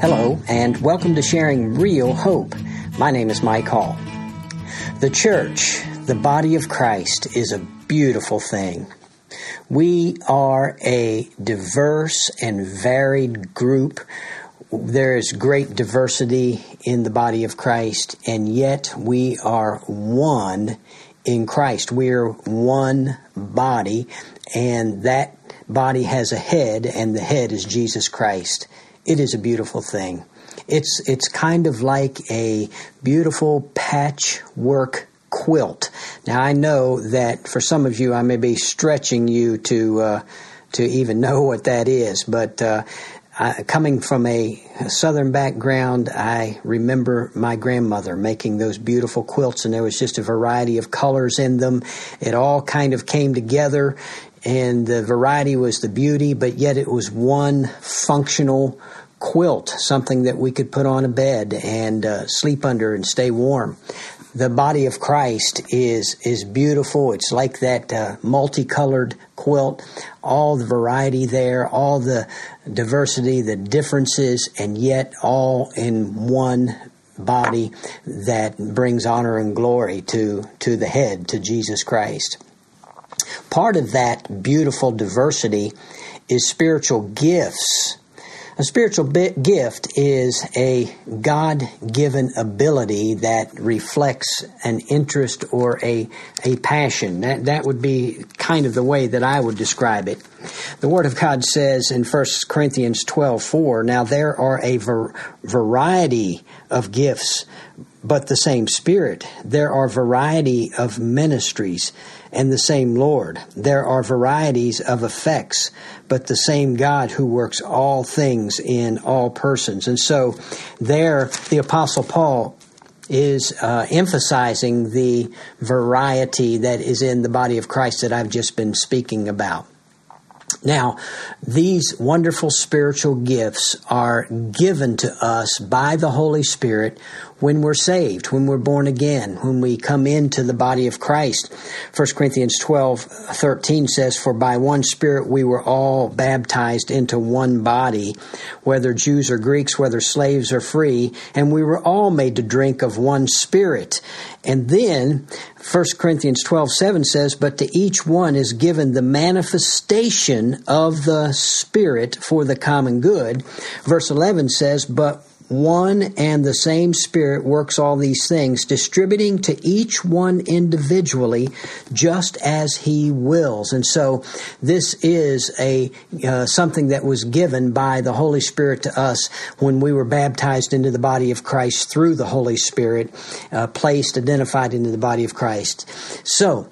Hello, and welcome to Sharing Real Hope. My name is Mike Hall. The church, the body of Christ, is a beautiful thing. We are a diverse and varied group. There is great diversity in the body of Christ, and yet we are one in Christ. We are one body, and that body has a head, and the head is Jesus Christ. It is a beautiful thing. It's kind of like a beautiful patchwork quilt. Now, I know that for some of you, I may be stretching you to even know what that is, but coming from a Southern background, I remember my grandmother making those beautiful quilts, and there was just a variety of colors in them. It all kind of came together, and the variety was the beauty, but yet it was one functional quilt, something that we could put on a bed and sleep under and stay warm. The body of Christ is beautiful. It's like that multicolored quilt, all the variety there, all the diversity, the differences, and yet all in one body that brings honor and glory to the head, to Jesus Christ. Part of that beautiful diversity is spiritual gifts. A spiritual gift is a God-given ability that reflects an interest or a passion. That would be kind of the way that I would describe it. The Word of God says in 1 Corinthians 12:4, "Now there are a variety of gifts, but the same Spirit. There are variety of ministries, and the same Lord. There are varieties of effects, but the same God who works all things in all persons." And so there, the Apostle Paul is emphasizing the variety that is in the body of Christ that I've just been speaking about. Now, these wonderful spiritual gifts are given to us by the Holy Spirit when we're saved, when we're born again, when we come into the body of Christ. 1 Corinthians 12:13 says, "For by one Spirit we were all baptized into one body, whether Jews or Greeks, whether slaves or free, and we were all made to drink of one Spirit." And then 1 Corinthians 12:7 says, "But to each one is given the manifestation of the Spirit for the common good." Verse 11 says, "But one and the same Spirit works all these things, distributing to each one individually just as He wills." And so this is something that was given by the Holy Spirit to us when we were baptized into the body of Christ through the Holy Spirit, identified into the body of Christ. So,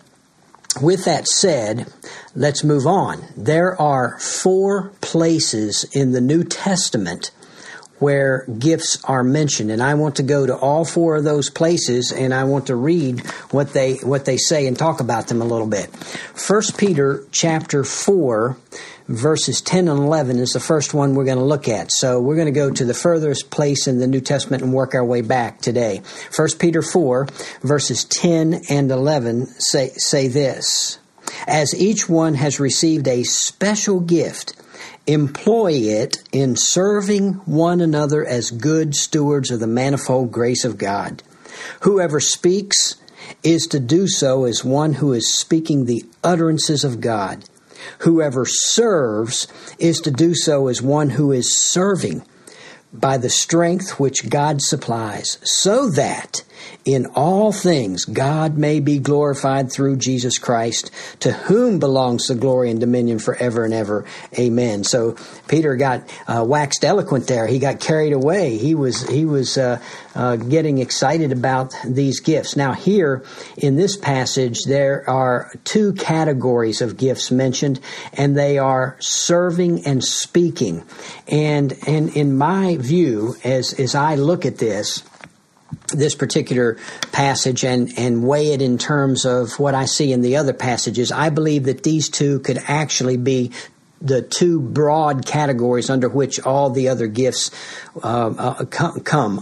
with that said, let's move on. There are 4 places in the New Testament where gifts are mentioned, and I want to go to all 4 of those places, and I want to read what they say and talk about them a little bit. 1 Peter chapter 4, verses 10 and 11 is the first one we're going to look at. So we're going to go to the furthest place in the New Testament and work our way back today. 1 Peter 4, verses 10 and 11 say this, "As each one has received a special gift, employ it in serving one another as good stewards of the manifold grace of God. Whoever speaks is to do so as one who is speaking the utterances of God. Whoever serves is to do so as one who is serving by the strength which God supplies, so that in all things God may be glorified through Jesus Christ, to whom belongs the glory and dominion forever and ever. Amen." So Peter got waxed eloquent there. He got carried away. He was getting excited about these gifts. Now here in this passage, there are 2 categories of gifts mentioned, and they are serving and speaking. And in my view, as I look at this particular passage and weigh it in terms of what I see in the other passages, I believe that these 2 could actually be the 2 broad categories under which all the other gifts come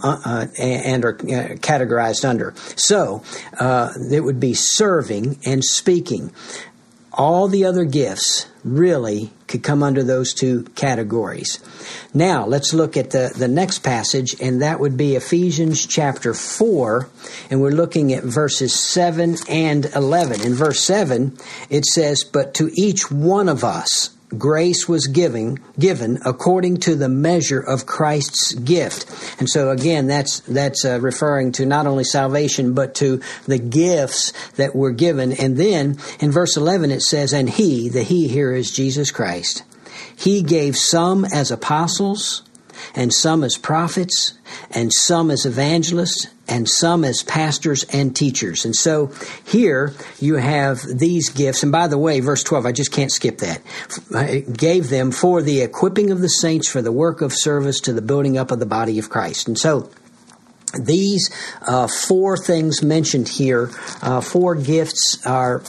and are categorized under. So it would be serving and speaking. all the other gifts really could come under those two categories. Now, let's look at the next passage, and that would be Ephesians chapter 4, and we're looking at verses 7 and 11. In verse 7, it says, "But to each one of us grace was given according to the measure of Christ's gift." And so again, that's referring to not only salvation, but to the gifts that were given. And then in verse 11 it says, "And he," the he here is Jesus Christ, "he gave some as apostles, and some as prophets, and some as evangelists, and some as pastors and teachers." And so here you have these gifts. And by the way, verse 12, I just can't skip that. "Gave them for the equipping of the saints for the work of service to the building up of the body of Christ." And so these four things mentioned here, four gifts are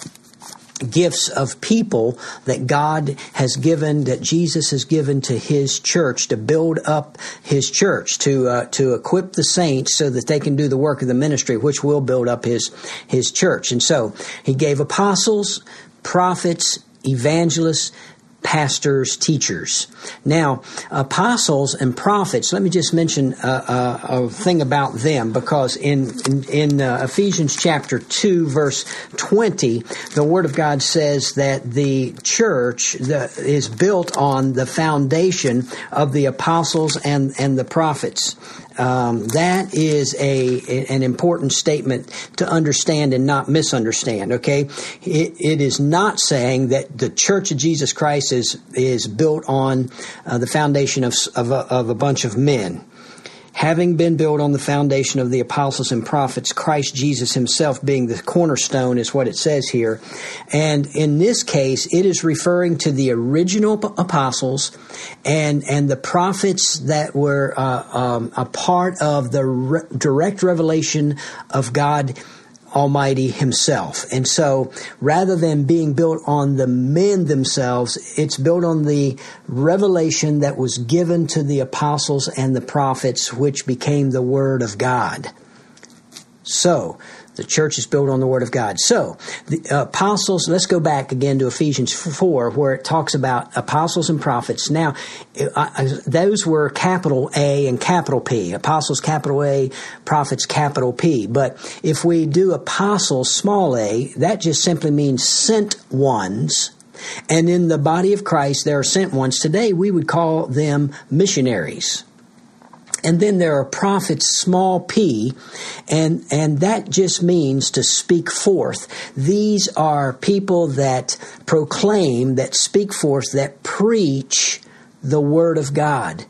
gifts of people that God has given, that Jesus has given to His church to build up His church, to equip the saints so that they can do the work of the ministry, which will build up His church. And so He gave apostles, prophets, evangelists, pastors, teachers. Now, apostles and prophets, let me just mention a thing about them, because in Ephesians chapter 2, verse 20, the Word of God says that the church is built on the foundation of the apostles and the prophets. That is an important statement to understand and not misunderstand, okay? It is not saying that the Church of Jesus Christ is built on the foundation of a bunch of men. "Having been built on the foundation of the apostles and prophets, Christ Jesus himself being the cornerstone," is what it says here. And in this case, it is referring to the original apostles and the prophets that were a part of the direct revelation of God Almighty Himself. And so rather than being built on the men themselves, it's built on the revelation that was given to the apostles and the prophets, which became the Word of God. So the church is built on the Word of God. So the apostles, let's go back again to Ephesians 4, where it talks about apostles and prophets. Now, those were capital A and capital P. Apostles, capital A, prophets, capital P. But if we do apostles, small a, that just simply means sent ones. And in the body of Christ, there are sent ones. Today, we would call them missionaries. And then there are prophets, small p, and that just means to speak forth. These are people that proclaim, that speak forth, that preach the Word of God.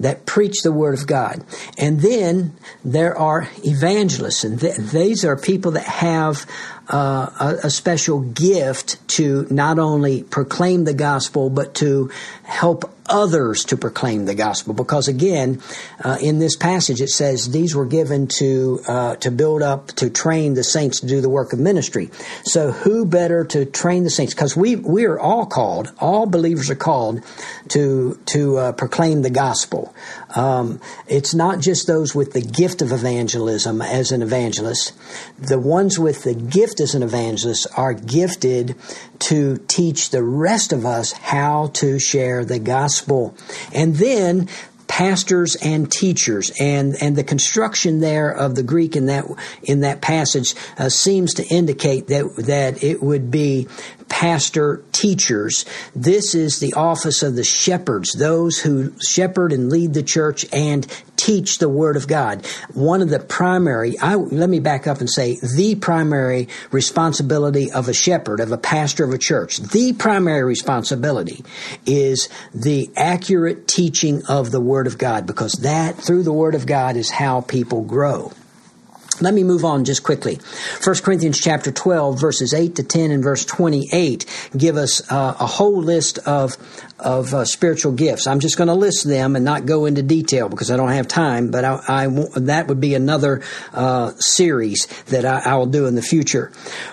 That preach the Word of God. And then there are evangelists, and these are people that have a special gift to not only proclaim the gospel, but to help others to proclaim the gospel. Because again, in this passage it says these were given to build up, to train the saints to do the work of ministry. So who better to train the saints? Because we are all called, all believers are called to proclaim the gospel. It's not just those with the gift of evangelism as an evangelist. The ones with the gift as an evangelist are gifted to teach the rest of us how to share the gospel. And then pastors and teachers, and the construction there of the Greek in that passage seems to indicate that it would be pastor teachers. This is the office of the shepherds, those who shepherd and lead the church and teach the Word of God. One of the primary, let me back up and say, the primary responsibility of a shepherd, of a pastor of a church, the primary responsibility is the accurate teaching of the Word of God, because that, through the Word of God, is how people grow. Let me move on just quickly. 1 Corinthians chapter 12, verses 8 to 10 and verse 28 give us a whole list of of spiritual gifts. I'm just going to list them and not go into detail because I don't have time, but that would be another series that I will do in the future.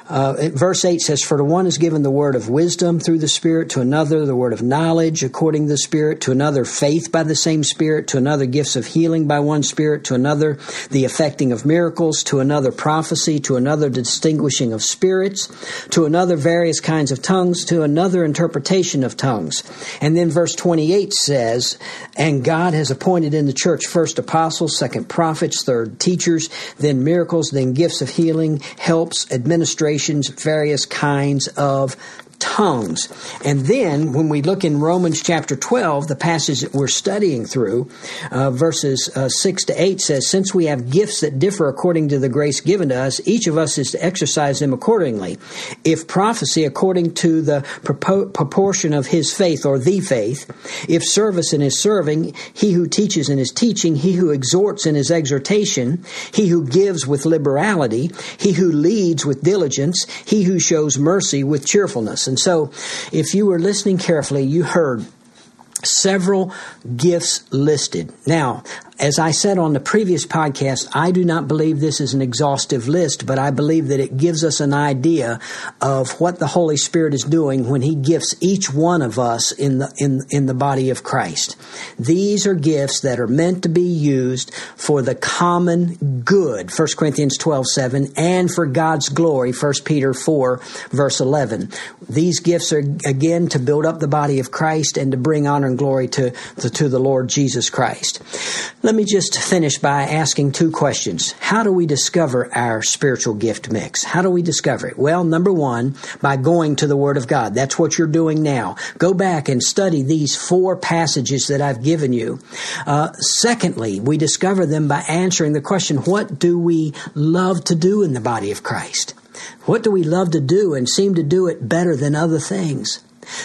Verse 8 says, "For to one is given the word of wisdom through the Spirit, to another the word of knowledge according to the Spirit, to another faith by the same Spirit, to another gifts of healing by one Spirit, to another the effecting of miracles, to another prophecy, to another distinguishing of spirits, to another various kinds of tongues, to another interpretation of tongues." And then verse 28 says, "And God has appointed in the church first apostles, second prophets, third teachers, then miracles, then gifts of healing, helps, administrations, various kinds of tongues." And then when we look in Romans chapter 12, the passage that we're studying through, verses 6 to 8 says, "Since we have gifts that differ according to the grace given to us, each of us is to exercise them accordingly. If prophecy, according to the proportion of his faith or the faith, if service in his serving, he who teaches in his teaching, he who exhorts in his exhortation, he who gives with liberality, he who leads with diligence, he who shows mercy with cheerfulness." And so, if you were listening carefully, you heard several gifts listed. Now, as I said on the previous podcast, I do not believe this is an exhaustive list, but I believe that it gives us an idea of what the Holy Spirit is doing when He gifts each one of us in the body of Christ. These are gifts that are meant to be used for the common good, 1 Corinthians 12:7, and for God's glory, 1 Peter 4, verse 11. These gifts are, again, to build up the body of Christ and to bring honor and glory to the Lord Jesus Christ. Let me just finish by asking two questions. How do we discover our spiritual gift mix? How do we discover it? Well, number one, by going to the Word of God. That's what you're doing now. Go back and study these four passages that I've given you. Secondly, we discover them by answering the question, what do we love to do in the body of Christ? What do we love to do and seem to do it better than other things?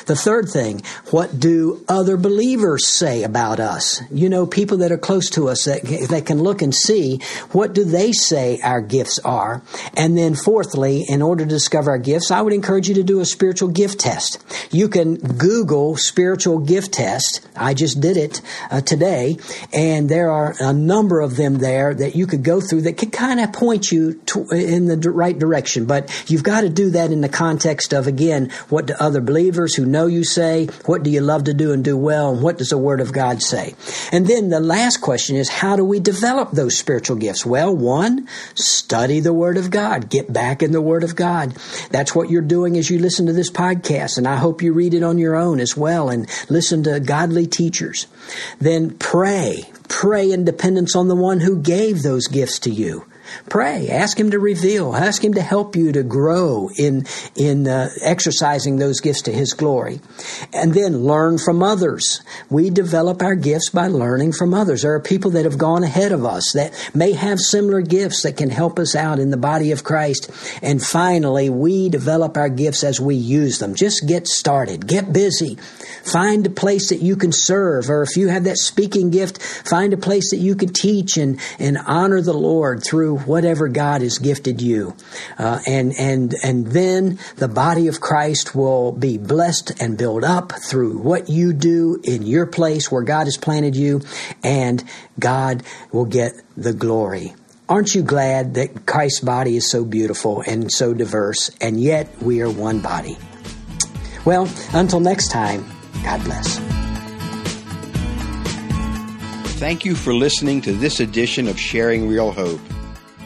The third thing, what do other believers say about us? You know, people that are close to us that can look and see, what do they say our gifts are? And then fourthly, in order to discover our gifts, I would encourage you to do a spiritual gift test. You can Google spiritual gift test. I just did it today, and there are a number of them there that you could go through that could kind of point you in the right direction. But you've got to do that in the context of, again, what do other believers who know you say, what do you love to do and do well, and what does the Word of God say? And then the last question is, how do we develop those spiritual gifts? Well, one, study the Word of God. Get back in the Word of God. That's what you're doing as you listen to this podcast, and I hope you read it on your own as well and listen to godly teachers. Then pray. Pray in dependence on the one who gave those gifts to you. Pray. Ask Him to reveal. Ask Him to help you to grow in exercising those gifts to His glory. And then learn from others. We develop our gifts by learning from others. There are people that have gone ahead of us that may have similar gifts that can help us out in the body of Christ. And finally, we develop our gifts as we use them. Just get started. Get busy. Find a place that you can serve. Or if you have that speaking gift, find a place that you can teach and honor the Lord through whatever God has gifted you. And then the body of Christ will be blessed and built up through what you do in your place where God has planted you, and God will get the glory. Aren't you glad that Christ's body is so beautiful and so diverse, and yet we are one body? Well, until next time, God bless. Thank you for listening to this edition of Sharing Real Hope.